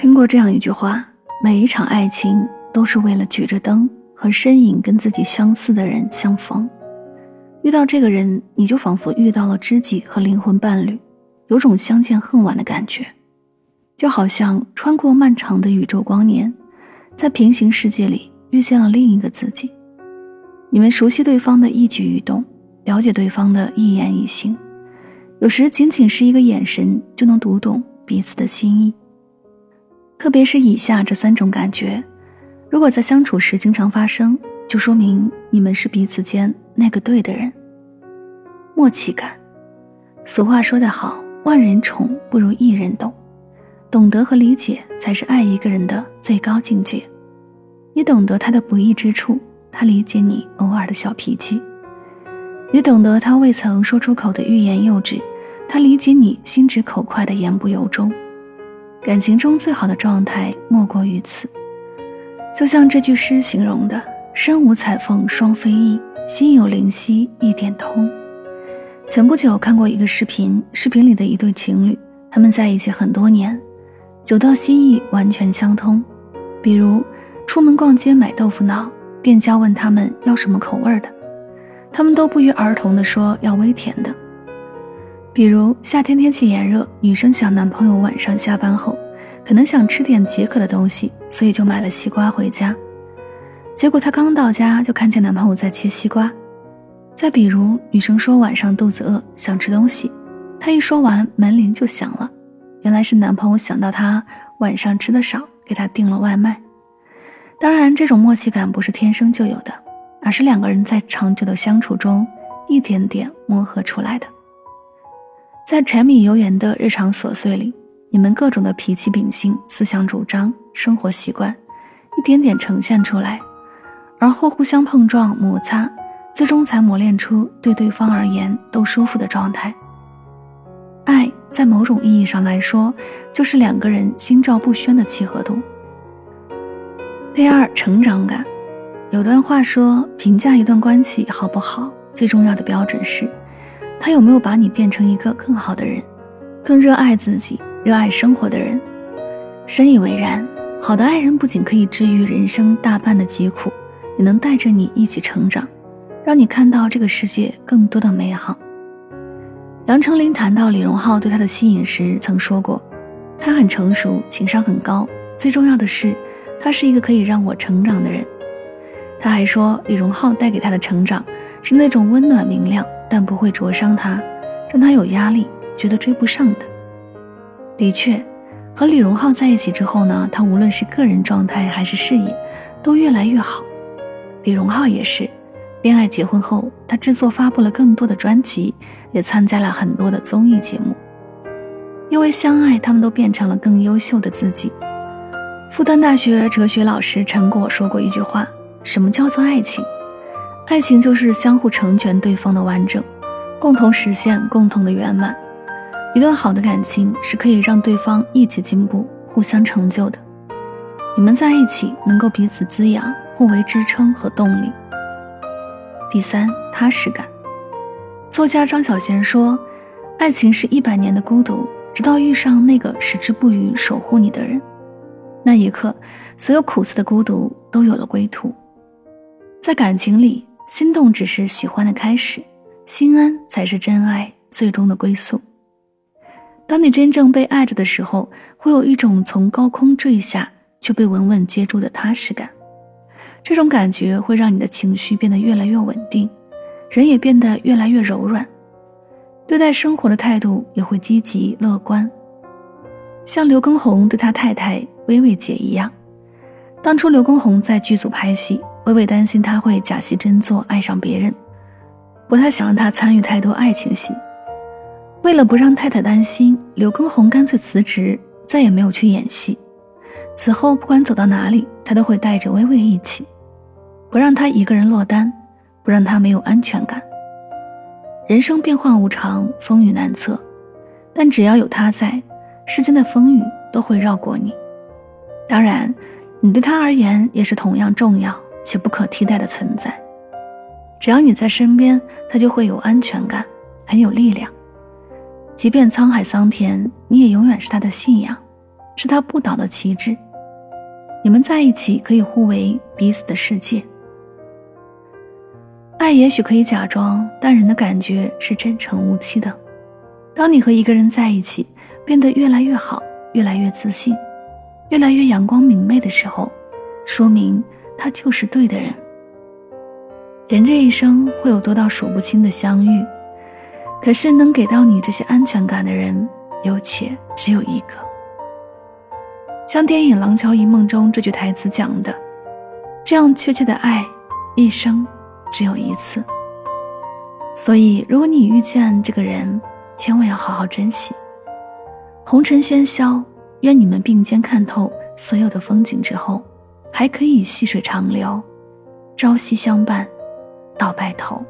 听过这样一句话，每一场爱情都是为了举着灯和身影跟自己相似的人相逢。遇到这个人，你就仿佛遇到了知己和灵魂伴侣，有种相见恨晚的感觉，就好像穿过漫长的宇宙光年，在平行世界里遇见了另一个自己。你们熟悉对方的一举一动，了解对方的一言一行，有时仅仅是一个眼神就能读懂彼此的心意。特别是以下这三种感觉，如果在相处时经常发生，就说明你们是彼此间那个对的人。默契感。俗话说得好，万人宠不如一人懂，懂得和理解才是爱一个人的最高境界。你懂得他的不易之处，他理解你偶尔的小脾气；你懂得他未曾说出口的欲言又止，他理解你心直口快的言不由衷。感情中最好的状态莫过于此。就像这句诗形容的，身无彩凤双飞翼，心有灵犀一点通。前不久看过一个视频，视频里的一对情侣，他们在一起很多年，久到心意完全相通。比如出门逛街买豆腐脑，店家问他们要什么口味的，他们都不约而同地说要微甜的。比如夏天天气炎热，女生想男朋友晚上下班后可能想吃点解渴的东西，所以就买了西瓜回家，结果她刚到家就看见男朋友在切西瓜。再比如女生说晚上肚子饿想吃东西，她一说完门铃就响了，原来是男朋友想到她晚上吃的少，给她订了外卖。当然这种默契感不是天生就有的，而是两个人在长久的相处中一点点磨合出来的。在柴米油盐的日常琐碎里，你们各种的脾气秉性、思想主张、生活习惯一点点呈现出来，而后互相碰撞摩擦，最终才磨练出对对方而言都舒服的状态。爱在某种意义上来说，就是两个人心照不宣的契合度。第二，成长感。有段话说，评价一段关系好不好，最重要的标准是他有没有把你变成一个更好的人，更热爱自己、热爱生活的人。深以为然，好的爱人不仅可以治愈人生大半的疾苦，也能带着你一起成长，让你看到这个世界更多的美好。杨丞琳谈到李荣浩对他的吸引时曾说过，他很成熟，情商很高，最重要的是他是一个可以让我成长的人。他还说，李荣浩带给他的成长是那种温暖明亮，但不会灼伤他，让他有压力觉得追不上的。的确，和李荣浩在一起之后呢，他无论是个人状态还是事业都越来越好。李荣浩也是恋爱结婚后，他制作发布了更多的专辑，也参加了很多的综艺节目。因为相爱，他们都变成了更优秀的自己。复旦大学哲学老师陈果说过一句话，什么叫做爱情？爱情就是相互成全对方的完整，共同实现共同的圆满。一段好的感情是可以让对方一起进步，互相成就的。你们在一起能够彼此滋养，互为支撑和动力。第三，踏实感。作家张小娴说，爱情是100年的孤独，直到遇上那个矢志不渝守护你的人。那一刻，所有苦涩的孤独都有了归途。在感情里，心动只是喜欢的开始，心安才是真爱最终的归宿。当你真正被爱着的时候，会有一种从高空坠下却被稳稳接住的踏实感。这种感觉会让你的情绪变得越来越稳定，人也变得越来越柔软，对待生活的态度也会积极乐观。像刘畊宏对他太太薇薇姐一样，当初刘畊宏在剧组拍戏，薇薇担心他会假戏真做爱上别人，不太想让他参与太多爱情戏。为了不让太太担心，刘畊宏干脆辞职，再也没有去演戏。此后不管走到哪里，他都会带着薇薇一起，不让他一个人落单，不让他没有安全感。人生变幻无常，风雨难测，但只要有他在，世间的风雨都会绕过你。当然，你对他而言也是同样重要且不可替代的存在。只要你在身边，他就会有安全感，很有力量。即便沧海桑田，你也永远是他的信仰，是他不倒的旗帜。你们在一起可以互为彼此的世界。爱也许可以假装，但人的感觉是真诚无欺的。当你和一个人在一起，变得越来越好，越来越自信，越来越阳光明媚的时候，说明他就是对的人。人这一生会有多到数不清的相遇，可是能给到你这些安全感的人，有且只有一个。像电影《廊桥遗梦》中这句台词讲的，这样确切的爱，一生只有一次。所以如果你遇见这个人，千万要好好珍惜。红尘喧嚣，愿你们并肩看透所有的风景之后，还可以细水长流，朝夕相伴到白头。